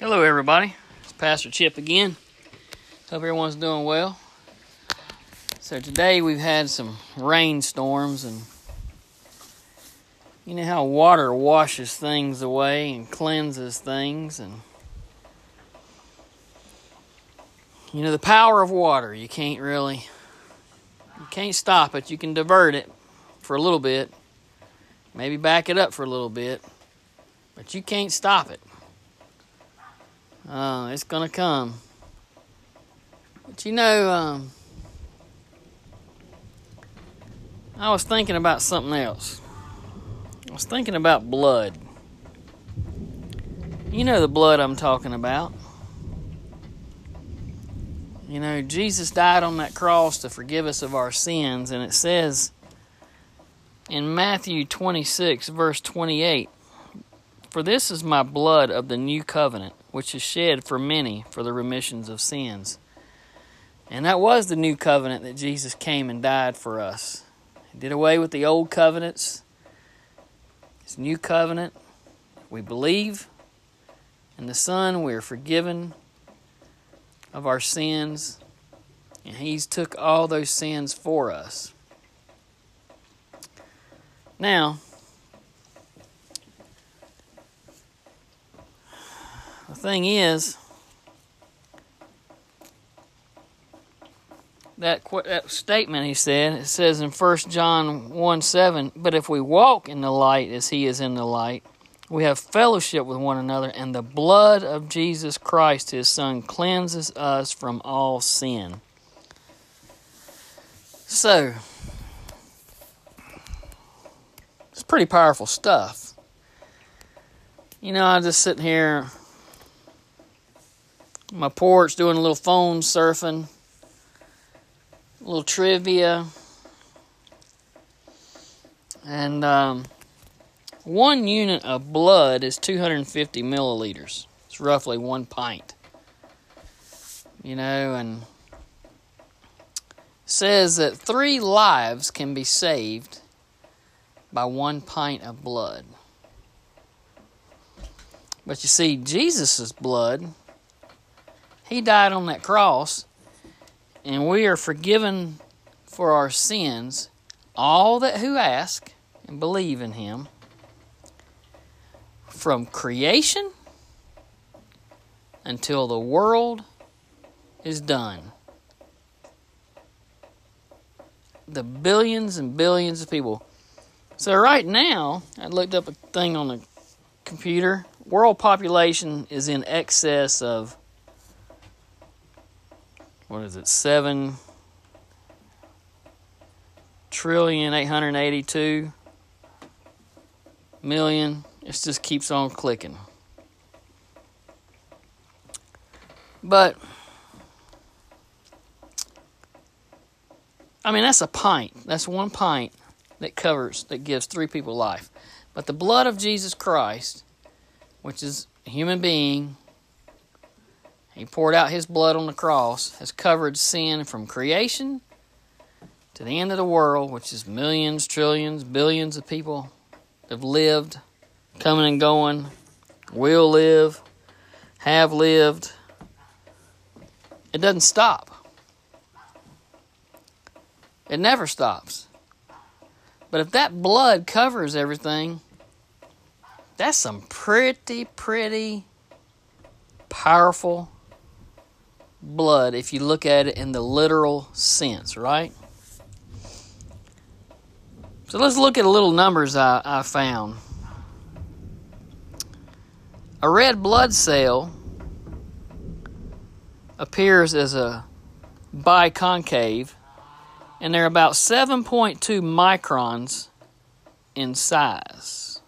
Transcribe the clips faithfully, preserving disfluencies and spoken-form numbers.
Hello everybody, it's Pastor Chip again. Hope everyone's doing well. So today we've had some rainstorms, and you know how water washes things away and cleanses things, and you know the power of water, you can't really, you can't stop it. You can divert it for a little bit, maybe back it up for a little bit, but you can't stop it. Uh, it's going to come. But you know, um, I was thinking about something else. I was thinking about blood. You know the blood I'm talking about. You know, Jesus died on that cross to forgive us of our sins. And it says in Matthew twenty-six, verse twenty-eight, "For this is my blood of the new covenant, which is shed for many for the remissions of sins." And that was the new covenant that Jesus came and died for us. He did away with the old covenants. His new covenant, we believe in the Son, we are forgiven of our sins, and He's took all those sins for us. Now, the thing is, that, qu- that statement he said, it says in First John one seven, "But if we walk in the light as He is in the light, we have fellowship with one another, and the blood of Jesus Christ, His Son, cleanses us from all sin." So, it's pretty powerful stuff. You know, I just sit here my porch, doing a little phone surfing, a little trivia, and um, one unit of blood is two hundred fifty milliliters. It's roughly one pint, you know, and says that three lives can be saved by one pint of blood. But you see, Jesus' blood, He died on that cross, and we are forgiven for our sins, all that who ask and believe in Him, from creation until the world is done. The billions and billions of people. So right now, I looked up a thing on the computer. World population is in excess of What is it, seven trillion eight hundred eighty-two million? It just keeps on clicking. But I mean, that's a pint. That's one pint that covers, that gives three people life. But the blood of Jesus Christ, which is a human being, He poured out His blood on the cross, has covered sin from creation to the end of the world, which is millions, trillions, billions of people that have lived, coming and going, will live, have lived. It doesn't stop. It never stops. But if that blood covers everything, that's some pretty, pretty powerful blood, if you look at it in the literal sense, right? So let's look at a little numbers I, I found. A red blood cell appears as a biconcave, and they're about seven point two microns in size.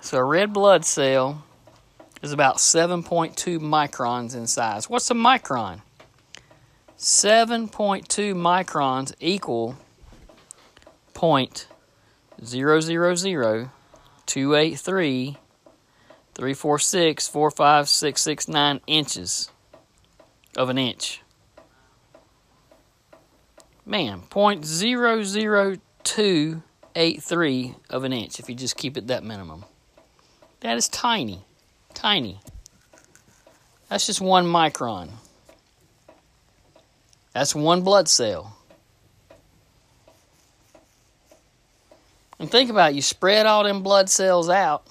So a red blood cell is about seven point two microns in size. What's a micron? seven point two microns equal zero point zero zero zero two eight three three four six four five six six nine inches of an inch. Man, zero point zero zero two zero point eight three of an inch if you just keep it that minimum. That is tiny, tiny. That's just one micron. That's one blood cell. And think about it, you spread all them blood cells out.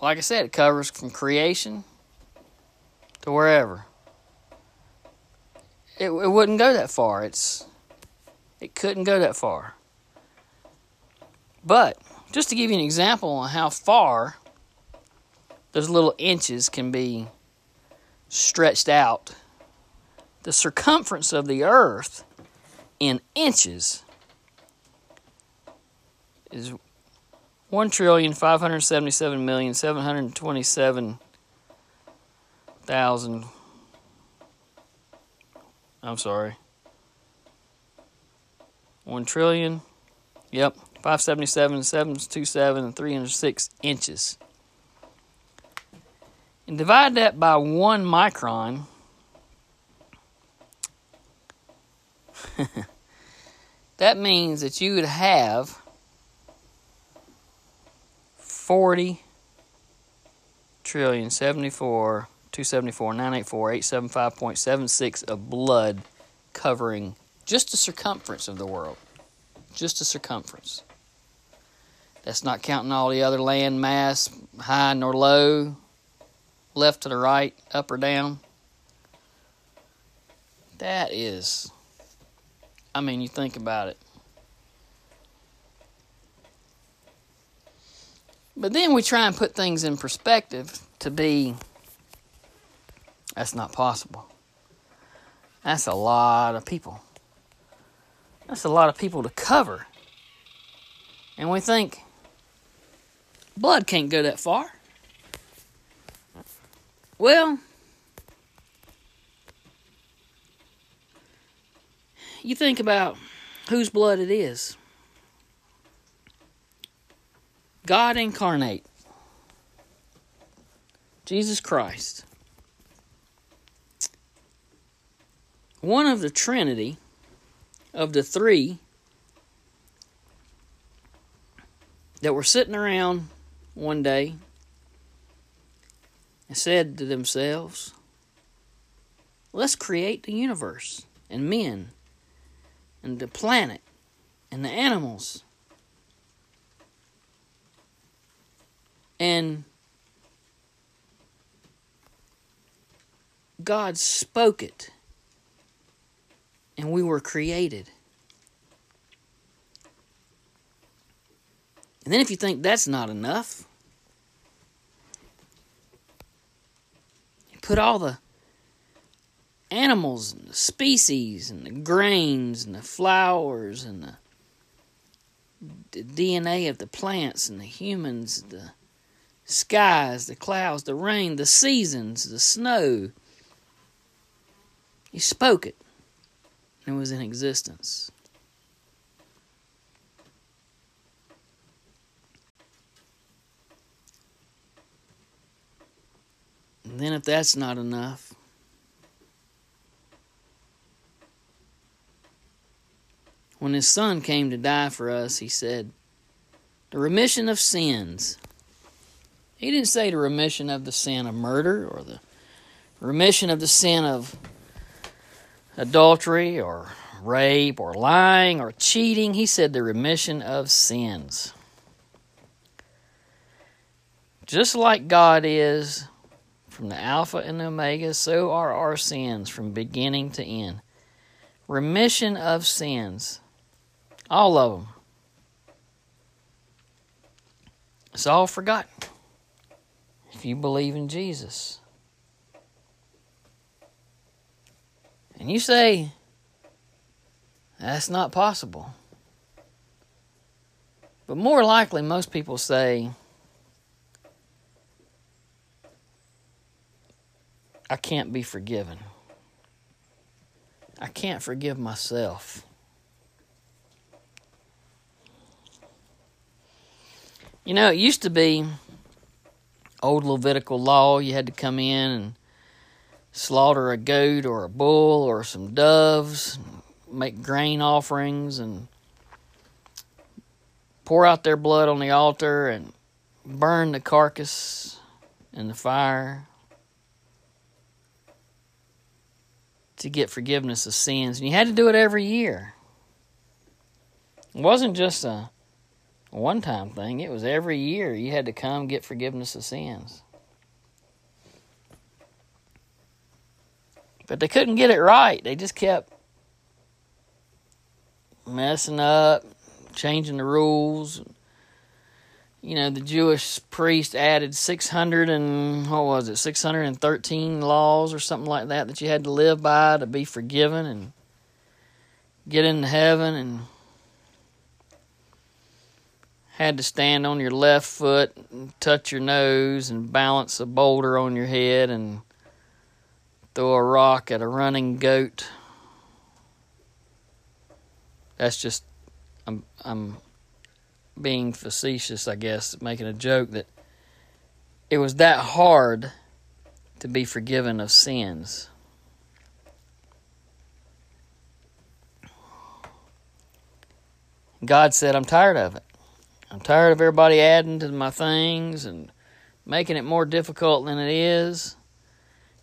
Like I said, it covers from creation to wherever. It, it wouldn't go that far. It's it couldn't go that far. But just to give you an example on how far those little inches can be stretched out, the circumference of the earth in inches is one trillion five hundred seventy-seven million seven hundred twenty-seven thousand. I'm sorry. One trillion. Yep, five seventy-seven, seven two seven, and three hundred six inches. And divide that by one micron. That means that you would have Forty trillion seventy four two seventy four nine eight four eight seven five point seven six of blood covering just the circumference of the world. Just the circumference. That's not counting all the other land mass, high nor low, left to the right, up or down. That is, I mean, you think about it. But then we try and put things in perspective to be, that's not possible. That's a lot of people. That's a lot of people to cover. And we think, blood can't go that far. Well, you think about whose blood it is. God incarnate, Jesus Christ, one of the Trinity, of the three that were sitting around one day and said to themselves, let's create the universe and men and the planet and the animals. And God spoke it, and we were created. And then if you think that's not enough, you put all the animals and the species and the grains and the flowers and the, the D N A of the plants and the humans, the skies, the clouds, the rain, the seasons, the snow. He spoke it, and it was in existence. And then if that's not enough, when his son came to die for us, he said, the remission of sins. He didn't say the remission of the sin of murder or the remission of the sin of adultery or rape or lying or cheating. He said the remission of sins. Just like God is from the Alpha and the Omega, so are our sins from beginning to end. Remission of sins. All of them. It's all forgotten. If you believe in Jesus. And you say, that's not possible. But more likely, most people say, I can't be forgiven. I can't forgive myself. You know, it used to be old Levitical law, you had to come in and slaughter a goat or a bull or some doves, make grain offerings and pour out their blood on the altar and burn the carcass in the fire to get forgiveness of sins. And you had to do it every year. It wasn't just a one-time thing. It was every year you had to come get forgiveness of sins. But they couldn't get it right. They just kept messing up, changing the rules. You know, the Jewish priest added six hundred and, what was it, six hundred thirteen laws or something like that that you had to live by to be forgiven and get into heaven, and had to stand on your left foot and touch your nose and balance a boulder on your head and throw a rock at a running goat. That's just, I'm, I'm being facetious, I guess, making a joke that it was that hard to be forgiven of sins. God said, I'm tired of it. I'm tired of everybody adding to my things and making it more difficult than it is.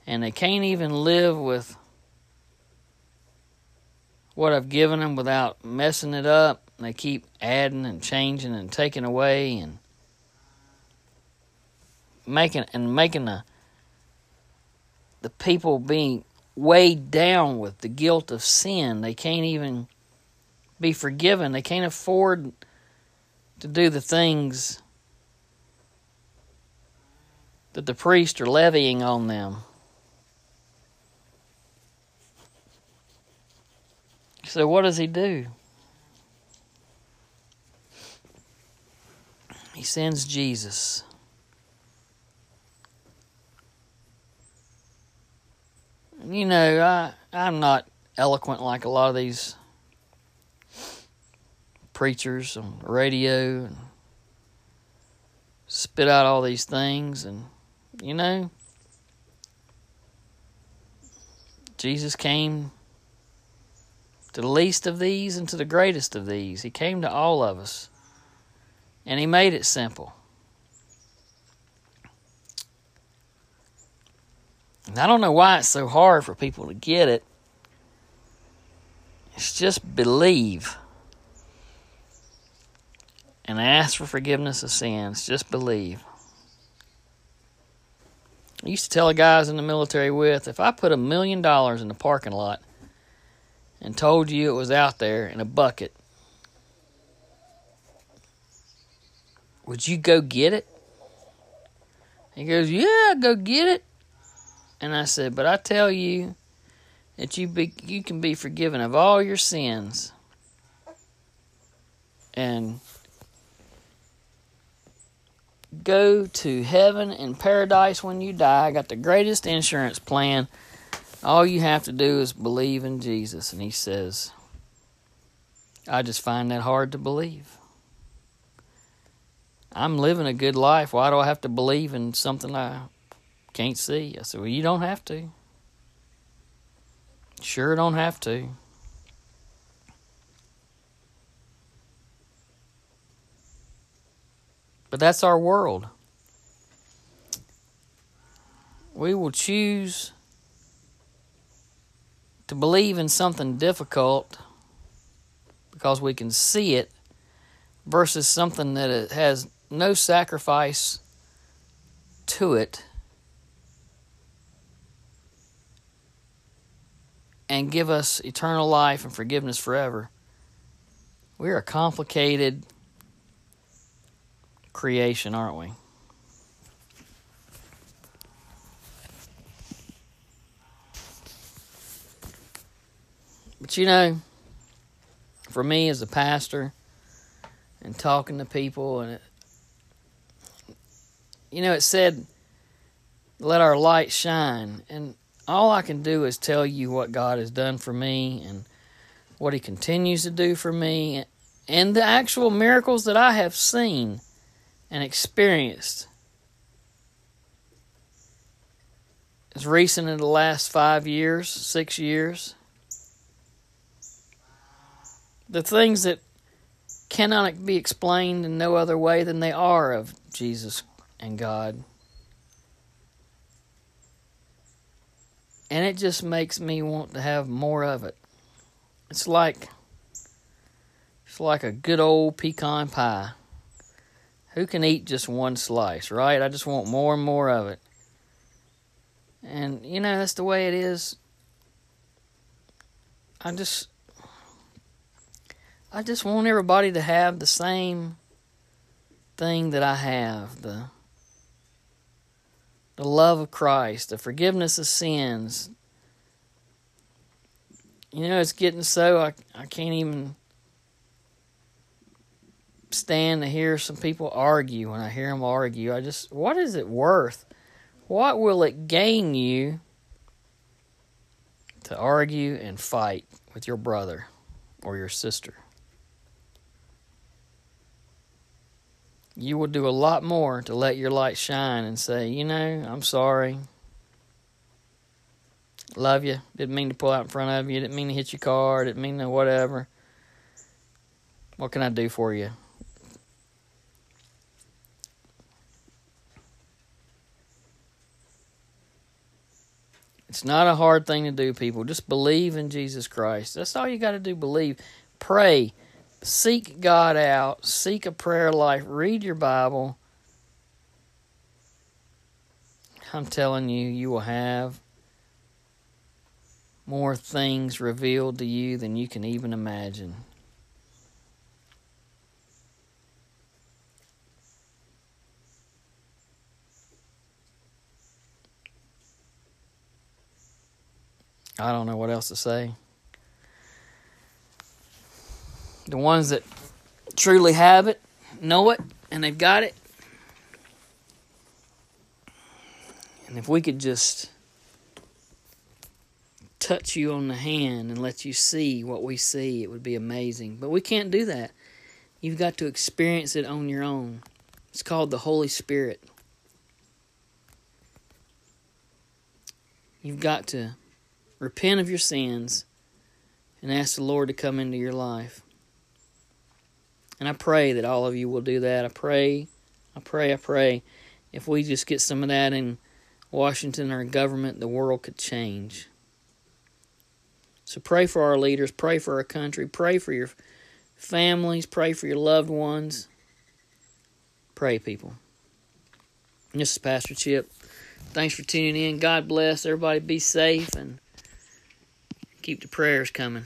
And they can't even live with what I've given them without messing it up. They keep adding and changing and taking away and making and making the the people being weighed down with the guilt of sin. They can't even be forgiven. They can't afford to do the things that the priests are levying on them. So what does he do? He sends Jesus. You know, I, I'm not eloquent like a lot of these preachers on the radio and spit out all these things, and, you know, Jesus came to the least of these and to the greatest of these. He came to all of us. And he made it simple. And I don't know why it's so hard for people to get it. It's just believe. And ask for forgiveness of sins. Just believe. I used to tell the guys in the military with, if I put a million dollars in the parking lot and told you it was out there in a bucket, would you go get it? He goes, yeah, go get it. And I said, but I tell you that you be, you can be forgiven of all your sins. And go to heaven and paradise when you die. I got the greatest insurance plan. All you have to do is believe in Jesus. And he says, I just find that hard to believe. I'm living a good life. Why do I have to believe in something I can't see? I said, well, you don't have to. Sure don't have to. But that's our world. We will choose to believe in something difficult because we can see it versus something that it has no sacrifice to it and give us eternal life and forgiveness forever. We are a complicated creation, aren't we? But you know, for me as a pastor and talking to people, and it, you know, it said, let our light shine. And all I can do is tell you what God has done for me and what he continues to do for me and the actual miracles that I have seen and experienced as recent in the last five years, six years. The things that cannot be explained in no other way than they are of Jesus and God. And it just makes me want to have more of it. It's like it's like a good old pecan pie. Who can eat just one slice, right? I just want more and more of it. And, you know, that's the way it is. I just... I just want everybody to have the same thing that I have. The, the love of Christ, the forgiveness of sins. You know, it's getting so I, I can't even stand to hear some people argue. When I hear them argue, I just, what is it worth? What will it gain you to argue and fight with your brother or your sister? You will do a lot more to let your light shine and say, you know, I'm sorry. Love you. Didn't mean to pull out in front of you. Didn't mean to hit your car. Didn't mean to whatever. What can I do for you? It's not a hard thing to do, people. Just believe in Jesus Christ. That's all you got to do, believe. Pray. Seek God out. Seek a prayer life. Read your Bible. I'm telling you, you will have more things revealed to you than you can even imagine. I don't know what else to say. The ones that truly have it, know it, and they've got it. And if we could just touch you on the hand and let you see what we see, it would be amazing. But we can't do that. You've got to experience it on your own. It's called the Holy Spirit. You've got to repent of your sins and ask the Lord to come into your life. And I pray that all of you will do that. I pray, I pray, I pray. If we just get some of that in Washington, our government, the world could change. So pray for our leaders. Pray for our country. Pray for your families. Pray for your loved ones. Pray, people. And this is Pastor Chip. Thanks for tuning in. God bless. Everybody be safe and keep the prayers coming.